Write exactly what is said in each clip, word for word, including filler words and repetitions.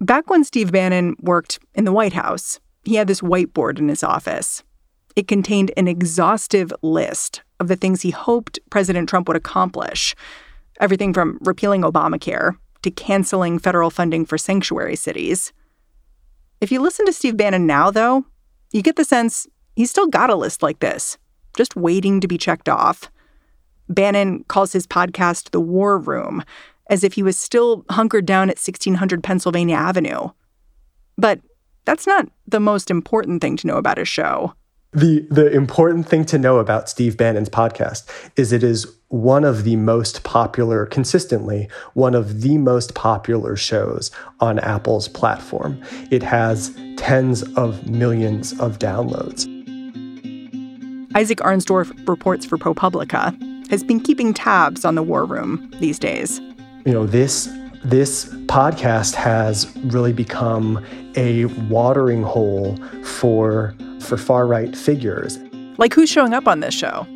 Back when Steve Bannon worked in the White House, he had this whiteboard in his office. It contained an exhaustive list of the things he hoped President Trump would accomplish, everything from repealing Obamacare to canceling federal funding for sanctuary cities. If you listen to Steve Bannon now, though, you get the sense he's still got a list like this, just waiting to be checked off. Bannon calls his podcast The War Room, as if he was still hunkered down at sixteen hundred Pennsylvania Avenue. But that's not the most important thing to know about his show. The the important thing to know about Steve Bannon's podcast is it is one of the most popular, consistently, one of the most popular shows on Apple's platform. It has tens of millions of downloads. Isaac Arnsdorf reports for ProPublica, has been keeping tabs on The War Room these days. You know, this this podcast has really become a watering hole for for far-right figures. Like who's showing up on this show?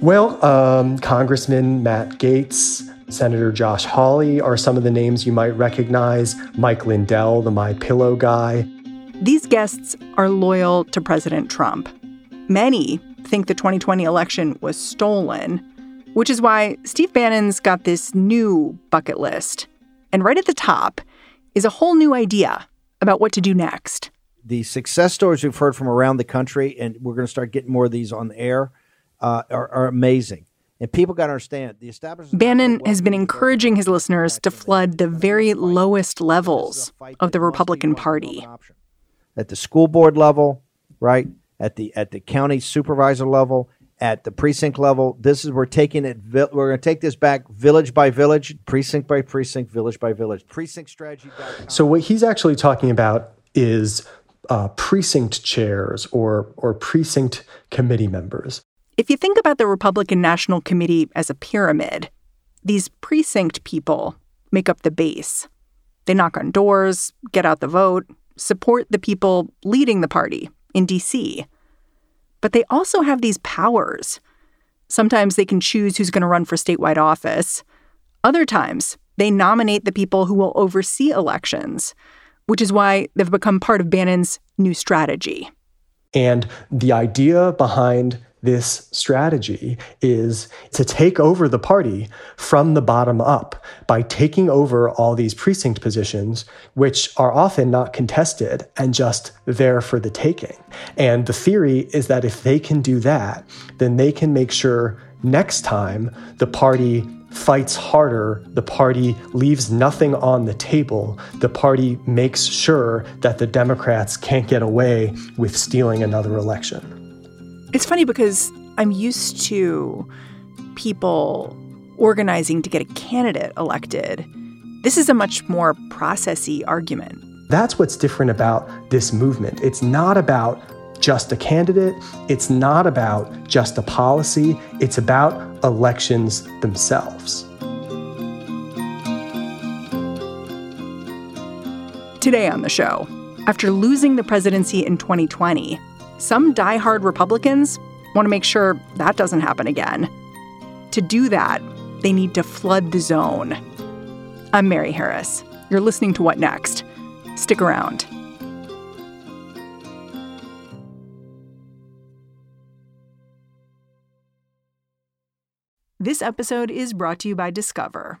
Well, um, Congressman Matt Gaetz, Senator Josh Hawley are some of the names you might recognize. Mike Lindell, the MyPillow guy. These guests are loyal to President Trump. Many think the twenty twenty election was stolen, which is why Steve Bannon's got this new bucket list. And right at the top is a whole new idea about what to do next. The success stories we've heard from around the country, and we're going to start getting more of these on the air, uh, are, are amazing. And people got to understand the establishment. Bannon has been encouraging his listeners to flood the very lowest levels of the Republican Party. At the school board level, right, at the at the county supervisor level, at the precinct level, this is we're taking it. We're going to take this back, village by village, precinct by precinct, village by village, precinct strategy. So what he's actually talking about is uh, precinct chairs or or precinct committee members. If you think about the Republican National Committee as a pyramid, these precinct people make up the base. They knock on doors, get out the vote, support the people leading the party in D C But they also have these powers. Sometimes they can choose who's going to run for statewide office. Other times, they nominate the people who will oversee elections, which is why they've become part of Bannon's new strategy. And the idea behind this strategy is to take over the party from the bottom up by taking over all these precinct positions, which are often not contested and just there for the taking. And the theory is that if they can do that, then they can make sure next time the party fights harder, the party leaves nothing on the table, the party makes sure that the Democrats can't get away with stealing another election. It's funny because I'm used to people organizing to get a candidate elected. This is a much more processy argument. That's what's different about this movement. It's not about just a candidate. It's not about just a policy. It's about elections themselves. Today on the show, after losing the presidency in twenty twenty, some diehard Republicans want to make sure that doesn't happen again. To do that, they need to flood the zone. I'm Mary Harris. You're listening to What Next? Stick around. This episode is brought to you by Discover.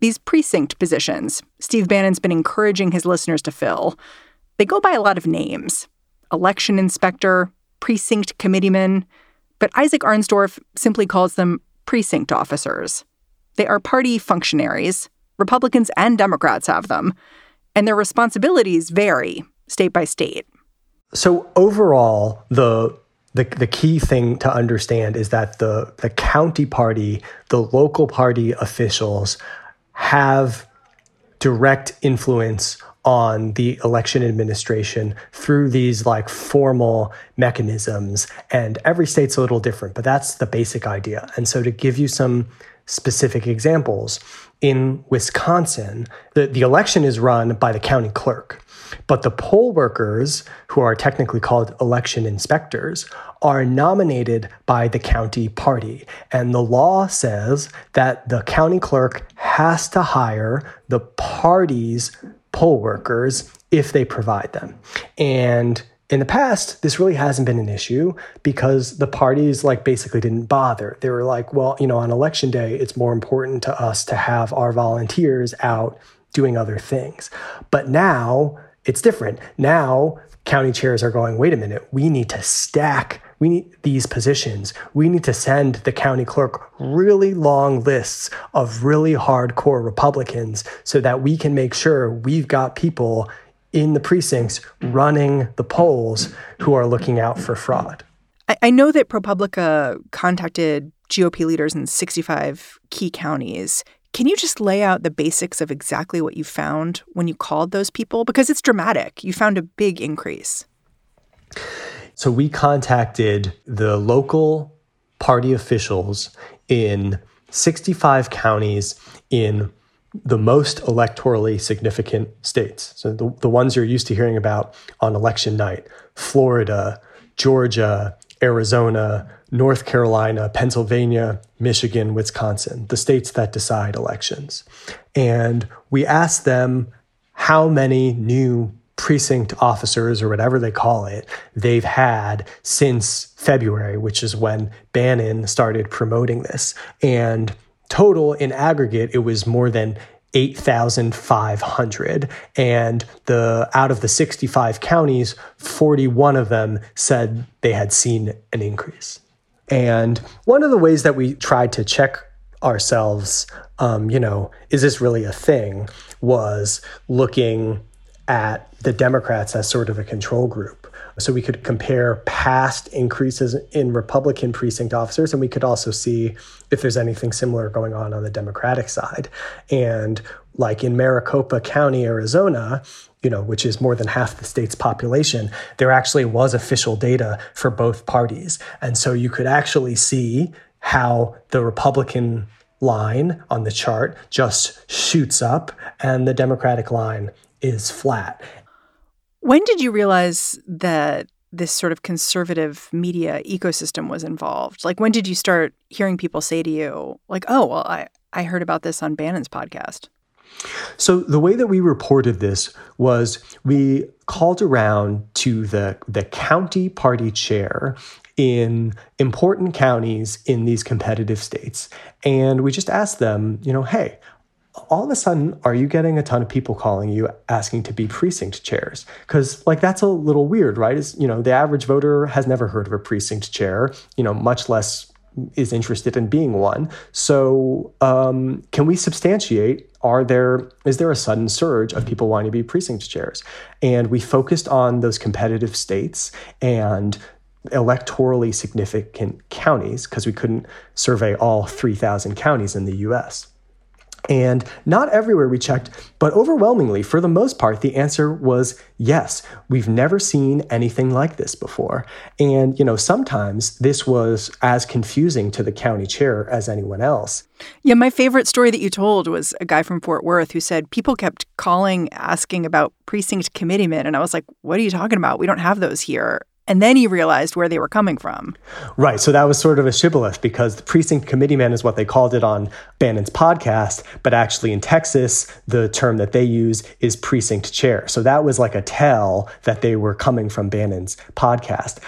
These precinct positions Steve Bannon's been encouraging his listeners to fill, they go by a lot of names: election inspector, precinct committeeman. But Isaac Arnsdorf simply calls them precinct officers. They are party functionaries. Republicans and Democrats have them. And their responsibilities vary state by state. So overall, the The, the key thing to understand is that the, the county party, the local party officials have direct influence on the election administration through these like formal mechanisms. And every state's a little different, but that's the basic idea. And so to give you some specific examples, in Wisconsin, the, the election is run by the county clerk. But the poll workers, who are technically called election inspectors, are nominated by the county party. And the law says that the county clerk has to hire the party's poll workers if they provide them. And in the past, this really hasn't been an issue because the parties like basically didn't bother. They were like, well, you know, on election day, it's more important to us to have our volunteers out doing other things. But now it's different. Now county chairs are going, wait a minute, we need to stack we need these positions. We need to send the county clerk really long lists of really hardcore Republicans so that we can make sure we've got people in the precincts running the polls who are looking out for fraud. I, I know that ProPublica contacted G O P leaders in sixty-five key counties. Can you just lay out the basics of exactly what you found when you called those people? Because it's dramatic. You found a big increase. So we contacted the local party officials in sixty-five counties in the most electorally significant states. So the, the ones you're used to hearing about on election night: Florida, Georgia, Arizona, North Carolina, Pennsylvania, Michigan, Wisconsin, the states that decide elections. And we asked them how many new precinct officers, or whatever they call it, they've had since February, which is when Bannon started promoting this. And total in aggregate, it was more than eight thousand five hundred. And the out of the sixty-five counties, forty-one of them said they had seen an increase. And one of the ways that we tried to check ourselves, um, you know, is this really a thing, was looking at the Democrats as sort of a control group. So we could compare past increases in Republican precinct officers, and we could also see if there's anything similar going on on the Democratic side. And like in Maricopa County, Arizona, you know, which is more than half the state's population, there actually was official data for both parties. And so you could actually see how the Republican line on the chart just shoots up and the Democratic line is flat. When did you realize that this sort of conservative media ecosystem was involved? Like, when did you start hearing people say to you, like, oh, well, I, I heard about this on Bannon's podcast? So the way that we reported this was we called around to the, the county party chair in important counties in these competitive states. And we just asked them, you know, hey, all of a sudden, are you getting a ton of people calling you asking to be precinct chairs? Because, like, that's a little weird, right? Is, you know, the average voter has never heard of a precinct chair, you know, much less is interested in being one. So um, can we substantiate, are there, is there a sudden surge of people wanting to be precinct chairs? And we focused on those competitive states and electorally significant counties, because we couldn't survey all three thousand counties in the U S And not everywhere we checked, but overwhelmingly, for the most part, the answer was yes. We've never seen anything like this before. And, you know, sometimes this was as confusing to the county chair as anyone else. Yeah, my favorite story that you told was a guy from Fort Worth who said people kept calling, asking about precinct committeemen. And I was like, what are you talking about? We don't have those here. And then he realized where they were coming from. Right. So that was sort of a shibboleth, because the precinct committeeman is what they called it on Bannon's podcast. But actually in Texas, the term that they use is precinct chair. So that was like a tell that they were coming from Bannon's podcast.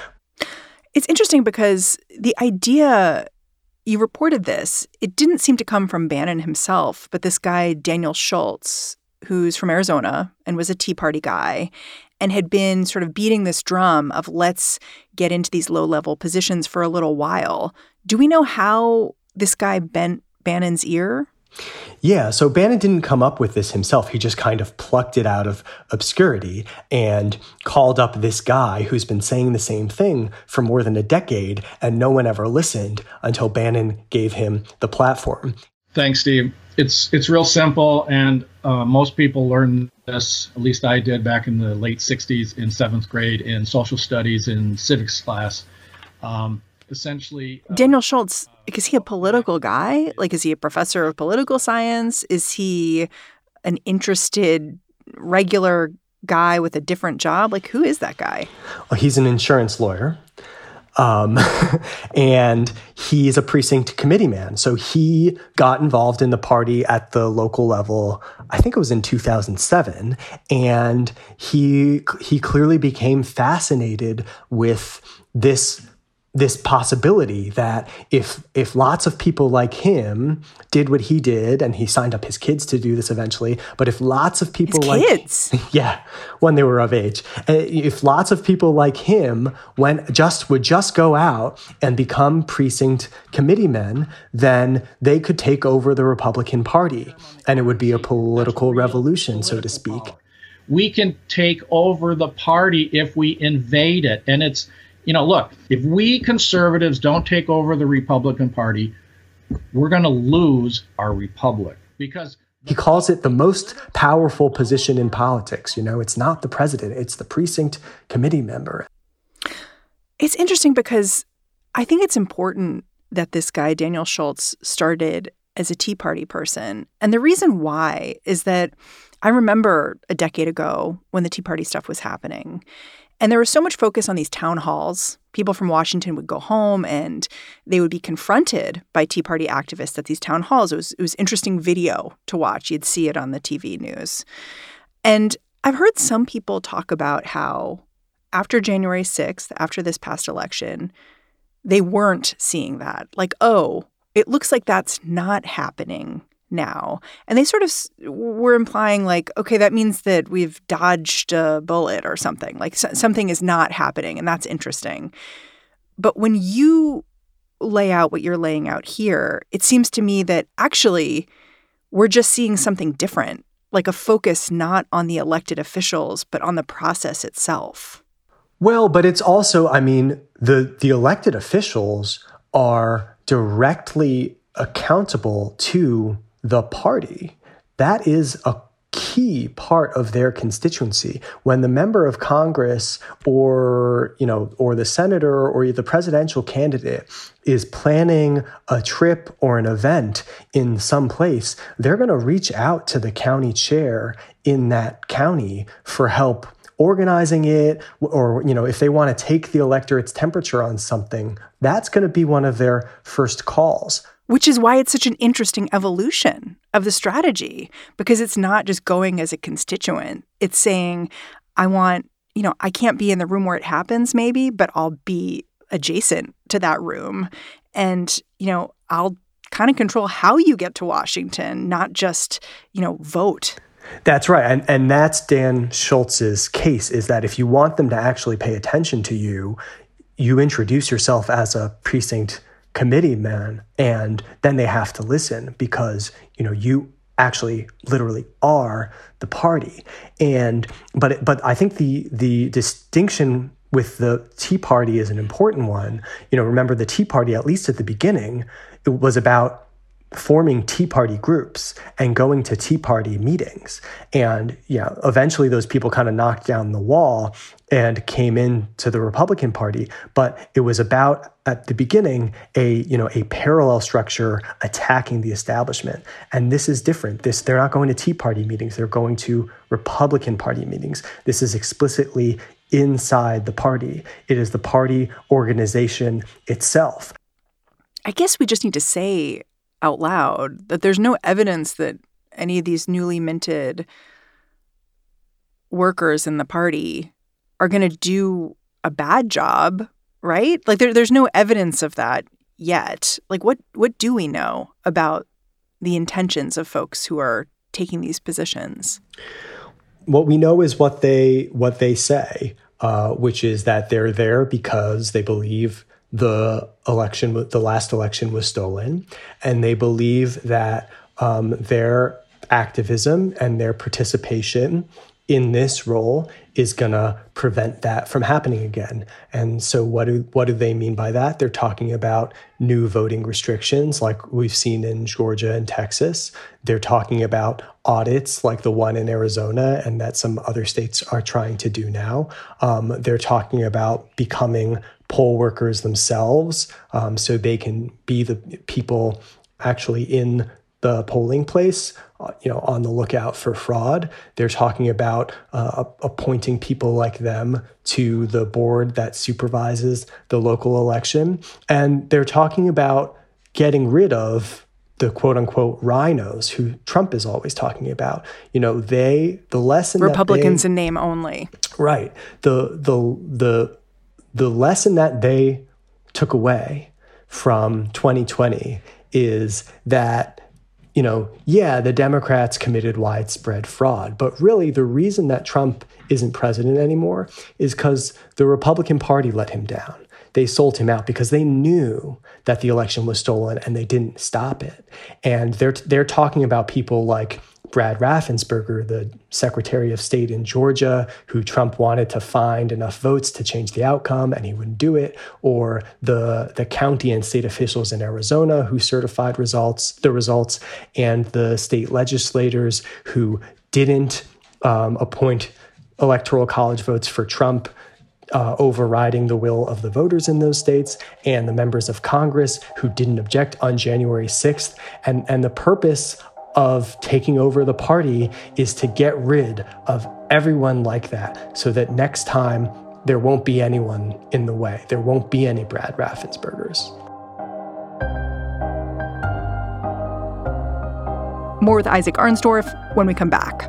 It's interesting because the idea You reported this. It didn't seem to come from Bannon himself, but this guy, Daniel Schultz, who's from Arizona and was a Tea Party guy and had been sort of beating this drum of let's get into these low level positions for a little while. Do we know how this guy bent Bannon's ear? Yeah, so Bannon didn't come up with this himself. He just kind of plucked it out of obscurity and called up this guy who's been saying the same thing for more than a decade, and no one ever listened until Bannon gave him the platform. Thanks, Steve. It's it's real simple, and uh, most people learn this, at least I did back in the late sixties in seventh grade in social studies in civics class. Um, essentially... Uh, Daniel Schultz, is he a political guy? Like, is he a professor of political science? Is he an interested regular guy with a different job? Like, who is that guy? Well, he's an insurance lawyer. Um, and he's a precinct committee man. So he got involved in the party at the local level. I think it was in two thousand seven. And he, he clearly became fascinated with this this possibility that if if lots of people like him did what he did, and he signed up his kids to do this eventually, but if lots of people his like kids, yeah, when they were of age, if lots of people like him went just would just go out and become precinct committeemen, then they could take over the Republican Party, and it would be a political revolution, so to speak. We can take over the party if we invade it, and it's. You know, look, if we conservatives don't take over the Republican Party, we're going to lose our republic. Because he calls it the most powerful position in politics. You know, it's not the president, it's the precinct committee member. It's interesting because I think it's important that this guy, Daniel Schultz, started as a Tea Party person. And the reason why is that I remember a decade ago when the Tea Party stuff was happening. And there was so much focus on these town halls. People from Washington would go home and they would be confronted by Tea Party activists at these town halls. It was, it was interesting video to watch. You'd see it on the T V news. And I've heard some people talk about how after January sixth, after this past election, they weren't seeing that. Like, oh, it looks like that's not happening now. And they sort of were implying like, OK, that means that we've dodged a bullet or something, like so- something is not happening. And that's interesting. But when you lay out what you're laying out here, it seems to me that actually we're just seeing something different, like a focus not on the elected officials, but on the process itself. Well, but it's also, I mean, the the elected officials are directly accountable to the party. That is a key part of their constituency. When the member of Congress or, you know, or the senator or the presidential candidate is planning a trip or an event in some place, they're going to reach out to the county chair in that county for help organizing it, or, you know, if they want to take the electorate's temperature on something, that's going to be one of their first calls. Which is why it's such an interesting evolution of the strategy, because it's not just going as a constituent. It's saying, I want, you know, I can't be in the room where it happens maybe, but I'll be adjacent to that room. And, you know, I'll kind of control how you get to Washington, not just, you know, vote. That's right. And and that's Dan Schultz's case, is that if you want them to actually pay attention to you, you introduce yourself as a precinct committee man, and then they have to listen because, you know, you actually literally are the party. And but but I think the the distinction with the Tea Party is an important one. You know, remember the Tea Party, at least at the beginning, it was about forming Tea Party groups and going to Tea Party meetings. And yeah, eventually those people kind of knocked down the wall and came into the Republican Party. But it was about, at the beginning, a, you know, a parallel structure attacking the establishment. And this is different. This, they're not going to Tea Party meetings. They're going to Republican Party meetings. This is explicitly inside the party. It is the party organization itself. I guess we just need to say out loud that there's no evidence that any of these newly minted workers in the party are going to do a bad job, right? Like there, there's no evidence of that yet. Like, what what do we know about the intentions of folks who are taking these positions? What we know is what they what they say, uh, which is that they're there because they believe the election, the last election, was stolen, and they believe that um, their activism and their participation in this role is going to prevent that from happening again. And so what do what do they mean by that? They're talking about new voting restrictions like we've seen in Georgia and Texas. They're talking about audits like the one in Arizona and that some other states are trying to do now. Um, they're talking about becoming poll workers themselves, um, so they can be the people actually in the polling place, you know, on the lookout for fraud. They're talking about uh, appointing people like them to the board that supervises the local election. And they're talking about getting rid of the quote unquote rhinos who Trump is always talking about. You know, they, the lesson Republicans that they, in name only. Right. The, the, the, the lesson that they took away from twenty twenty is that, you know, yeah, the Democrats committed widespread fraud, but really the reason that Trump isn't president anymore is because the Republican Party let him down. They sold him out because they knew that the election was stolen and they didn't stop it. And they're they're talking about people like Brad Raffensperger, the Secretary of State in Georgia, who Trump wanted to find enough votes to change the outcome, and he wouldn't do it, or the the county and state officials in Arizona who certified results, the results, and the state legislators who didn't um, appoint electoral college votes for Trump, Uh, overriding the will of the voters in those states, and the members of Congress who didn't object on January sixth. And, and the purpose of taking over the party is to get rid of everyone like that so that next time there won't be anyone in the way. There won't be any Brad Raffenspergers. More with Isaac Arnsdorf when we come back.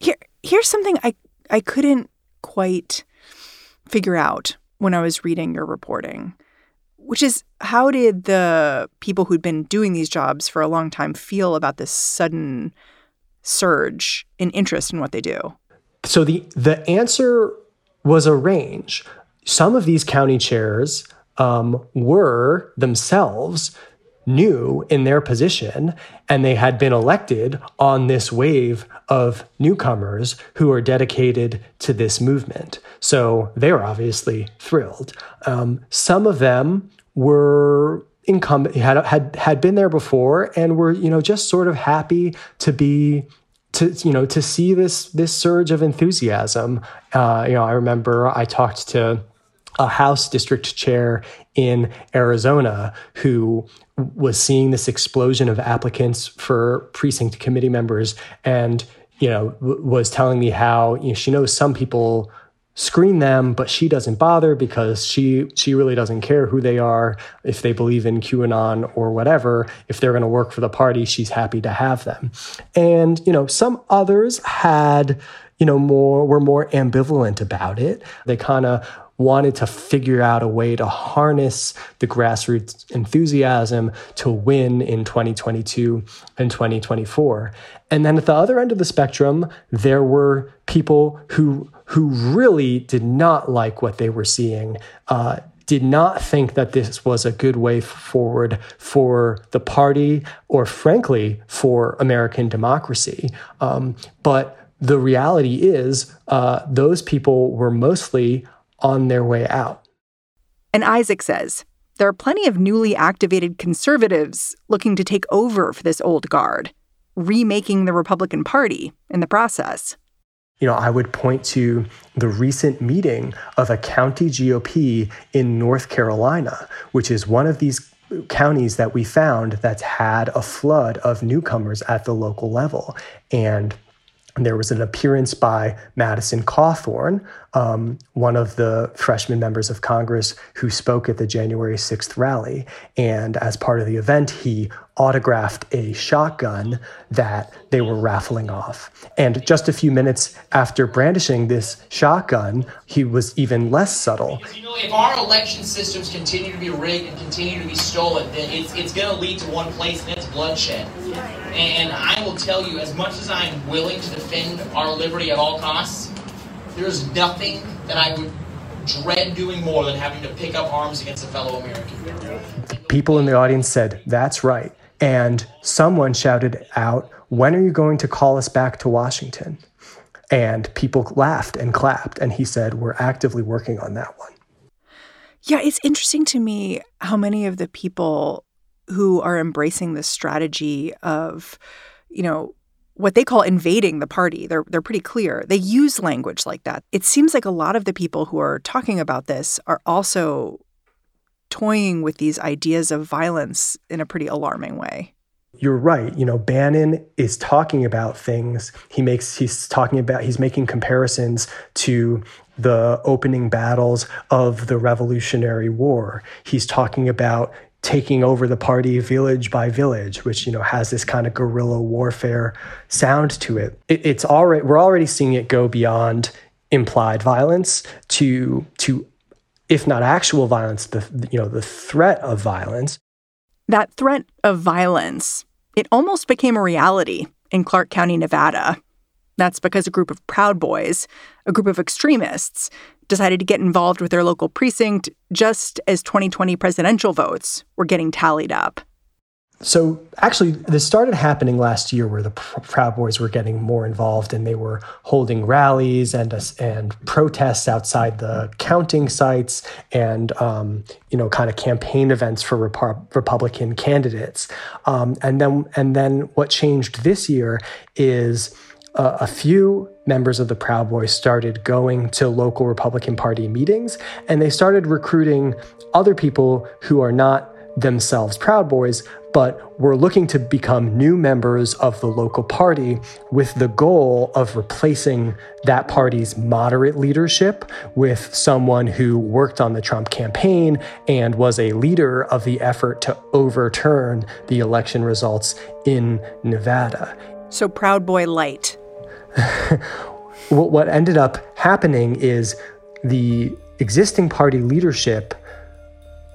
Here, here's something I, I couldn't quite figure out when I was reading your reporting, which is how did the people who'd been doing these jobs for a long time feel about this sudden surge in interest in what they do? So the, the answer was a range. Some of these county chairs um, were themselves new in their position, and they had been elected on this wave of newcomers who are dedicated to this movement. So they were obviously thrilled. Um, some of them were incumbent, had, had had been there before, and were, you know, just sort of happy to be to you know to see this this surge of enthusiasm. Uh, you know, I remember I talked to a House district chair in Arizona who was seeing this explosion of applicants for precinct committee members, and, you know, w- was telling me how, you know, she knows some people screen them, but she doesn't bother because she she really doesn't care who they are, if they believe in QAnon or whatever. If they're going to work for the party, she's happy to have them. And, you know, some others had, you know, more were more ambivalent about it. They kind of wanted to figure out a way to harness the grassroots enthusiasm to win in twenty twenty-two and twenty twenty-four. And then at the other end of the spectrum, there were people who who really did not like what they were seeing, uh, did not think that this was a good way forward for the party or, frankly, for American democracy. Um, but the reality is uh, those people were mostly on their way out. And Isaac says there are plenty of newly activated conservatives looking to take over for this old guard, remaking the Republican Party in the process. You know, I would point to the recent meeting of a county G O P in North Carolina, which is one of these counties that we found that's had a flood of newcomers at the local level. And there was an appearance by Madison Cawthorn, um, one of the freshman members of Congress who spoke at the January sixth rally. And as part of the event, he autographed a shotgun that they were raffling off. And just a few minutes after brandishing this shotgun, he was even less subtle. Because, you know, if our election systems continue to be rigged and continue to be stolen, then it's, it's going to lead to one place, and that's bloodshed. And I will tell you, as much as I'm willing to defend our liberty at all costs, there's nothing that I would dread doing more than having to pick up arms against a fellow American. People in the audience said, "That's right." And someone shouted out, "When are you going to call us back to Washington?" And people laughed and clapped. And he said, "We're actively working on that one." Yeah, it's interesting to me how many of the people who are embracing this strategy of, you know, what they call invading the party. They're they're pretty clear. They use language like that. It seems like a lot of the people who are talking about this are also toying with these ideas of violence in a pretty alarming way. You're right. You know, Bannon is talking about things. He makes he's talking about he's making comparisons to the opening battles of the Revolutionary War. He's talking about taking over the party village by village, which, you know, has this kind of guerrilla warfare sound to it. it it's already we're already seeing it go beyond implied violence to to, if not actual violence, the you know the threat of violence. That threat of violence, it almost became a reality in Clark County, Nevada. That's because a group of Proud Boys, a group of extremists, decided to get involved with their local precinct just as twenty twenty presidential votes were getting tallied up. So actually, this started happening last year where the Proud Boys were getting more involved and they were holding rallies and uh, and protests outside the counting sites and, um, you know, kind of campaign events for Rep- Republican candidates. Um, and then and then what changed this year is Uh, a few members of the Proud Boys started going to local Republican Party meetings, and they started recruiting other people who are not themselves Proud Boys, but were looking to become new members of the local party with the goal of replacing that party's moderate leadership with someone who worked on the Trump campaign and was a leader of the effort to overturn the election results in Nevada. So Proud Boy Light. What ended up happening is the existing party leadership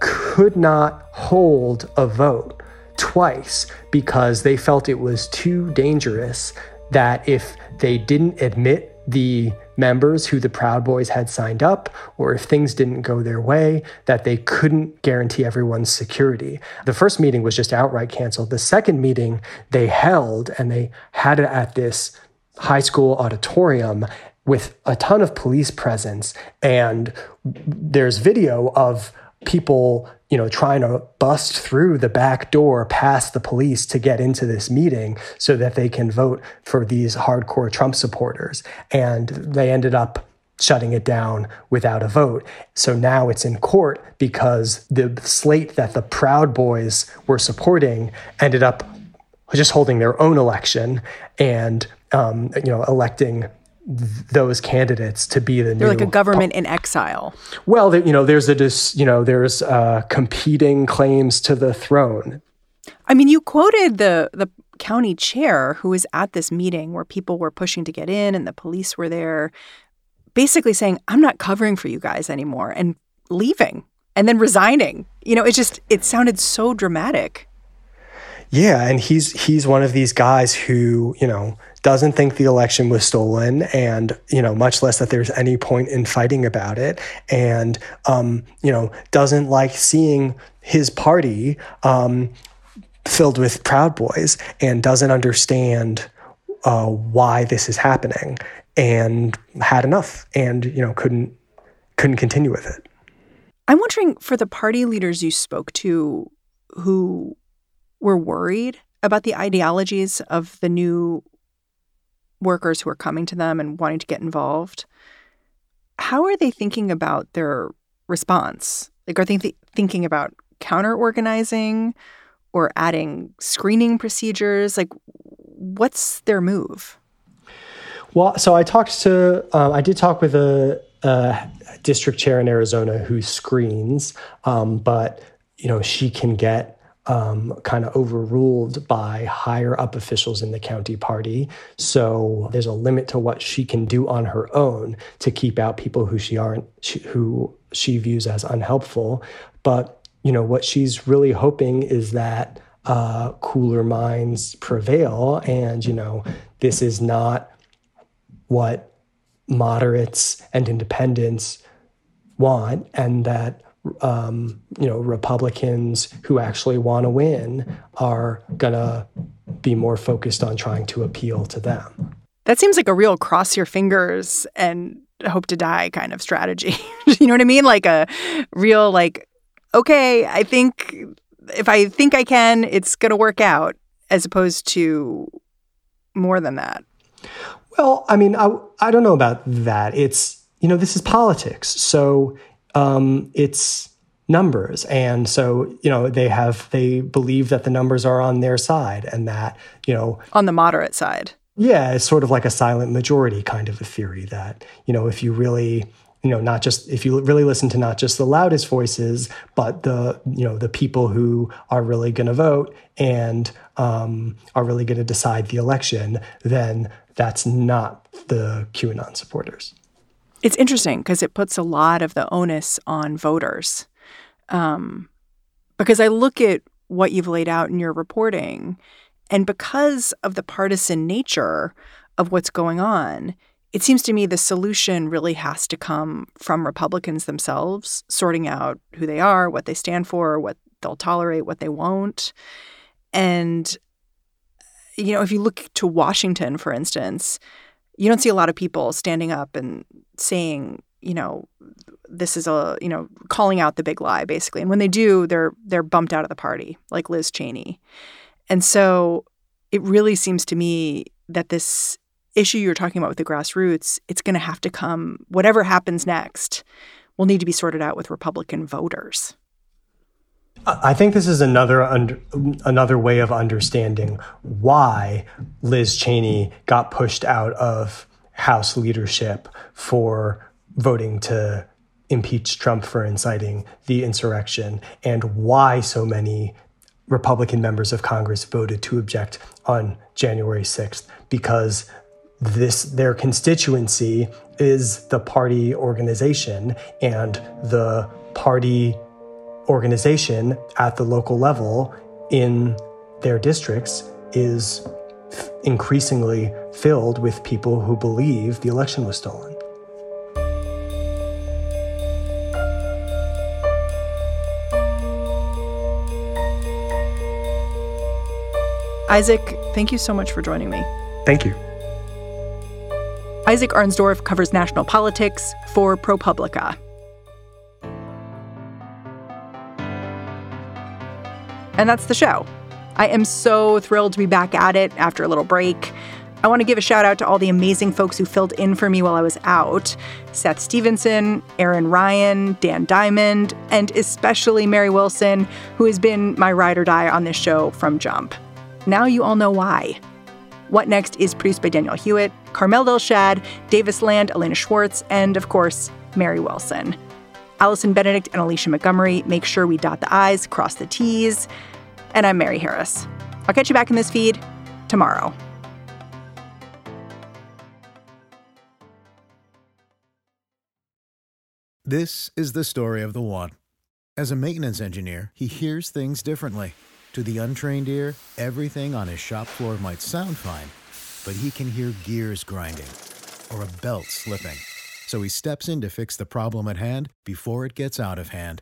could not hold a vote twice because they felt it was too dangerous that if they didn't admit the members who the Proud Boys had signed up, or if things didn't go their way, that they couldn't guarantee everyone's security. The first meeting was just outright canceled. The second meeting they held, and they had it at this high school auditorium with a ton of police presence. And there's video of people, you know, trying to bust through the back door past the police to get into this meeting so that they can vote for these hardcore Trump supporters. And they ended up shutting it down without a vote. So now it's in court because the slate that the Proud Boys were supporting ended up just holding their own election and um, you know electing th- those candidates to be the They're new. They're like a government po- in exile. Well, you know, there's a dis- you know there's uh, competing claims to the throne. I mean, you quoted the the county chair who was at this meeting where people were pushing to get in and the police were there, basically saying, I'm not covering for you guys anymore, and leaving and then resigning. You know, it just it sounded so dramatic. Yeah. And he's he's one of these guys who, you know, doesn't think the election was stolen and, you know, much less that there's any point in fighting about it. And, um, you know, doesn't like seeing his party um, filled with Proud Boys and doesn't understand uh, why this is happening, and had enough and, you know, couldn't couldn't continue with it. I'm wondering, for the party leaders you spoke to who were worried about the ideologies of the new workers who are coming to them and wanting to get involved, how are they thinking about their response? Like, are they th- thinking about counter-organizing or adding screening procedures? Like, what's their move? Well, so I talked to, um, I did talk with a, a district chair in Arizona who screens, um, but, you know, she can get um, kind of overruled by higher up officials in the county party. So there's a limit to what she can do on her own to keep out people who she aren't, she, who she views as unhelpful. But, you know, what she's really hoping is that uh, cooler minds prevail. And, you know, this is not what moderates and independents want, and that um, you know Republicans who actually want to win are gonna be more focused on trying to appeal to them. That seems like a real cross your fingers and hope to die kind of strategy. You know what I mean? Like a real like, okay, I think if I think I can, it's gonna work out, as opposed to more than that. Well, I mean, I, I don't know about that. It's, you know, this is politics. So um, it's numbers. And so, you know, they have, they believe that the numbers are on their side and that, you know. On the moderate side. Yeah. It's sort of like a silent majority kind of a theory that, you know, if you really, you know, not just, if you really listen to not just the loudest voices, but the, you know, the people who are really going to vote and um, are really going to decide the election, then that's not the QAnon supporters. It's interesting because it puts a lot of the onus on voters. Um, because I look at what you've laid out in your reporting, and because of the partisan nature of what's going on, it seems to me the solution really has to come from Republicans themselves, sorting out who they are, what they stand for, what they'll tolerate, what they won't. And you know, if you look to Washington, for instance, you don't see a lot of people standing up and saying, you know, this is a, you know, calling out the big lie, basically. And when they do, they're they're bumped out of the party, like Liz Cheney. And so it really seems to me that this issue you're talking about with the grassroots, it's going to have to come, whatever happens next, will need to be sorted out with Republican voters. I think this is another under, another way of understanding why Liz Cheney got pushed out of House leadership for voting to impeach Trump for inciting the insurrection, and why so many Republican members of Congress voted to object on January sixth, because this their constituency is the party organization, and the party organization at the local level in their districts is f- increasingly filled with people who believe the election was stolen. Isaac, thank you so much for joining me. Thank you. Isaac Arnsdorf covers national politics for ProPublica. And that's the show. I am so thrilled to be back at it after a little break. I want to give a shout out to all the amazing folks who filled in for me while I was out. Seth Stevenson, Aaron Ryan, Dan Diamond, and especially Mary Wilson, who has been my ride or die on this show from jump. Now you all know why. What Next is produced by Daniel Hewitt, Carmel Del Shad, Davis Land, Elena Schwartz, and of course, Mary Wilson. Allison Benedict and Alicia Montgomery make sure we dot the I's, cross the T's. And I'm Mary Harris. I'll catch you back in this feed tomorrow. This is the story of the one. As a maintenance engineer, he hears things differently. To the untrained ear, everything on his shop floor might sound fine, but he can hear gears grinding or a belt slipping. So he steps in to fix the problem at hand before it gets out of hand.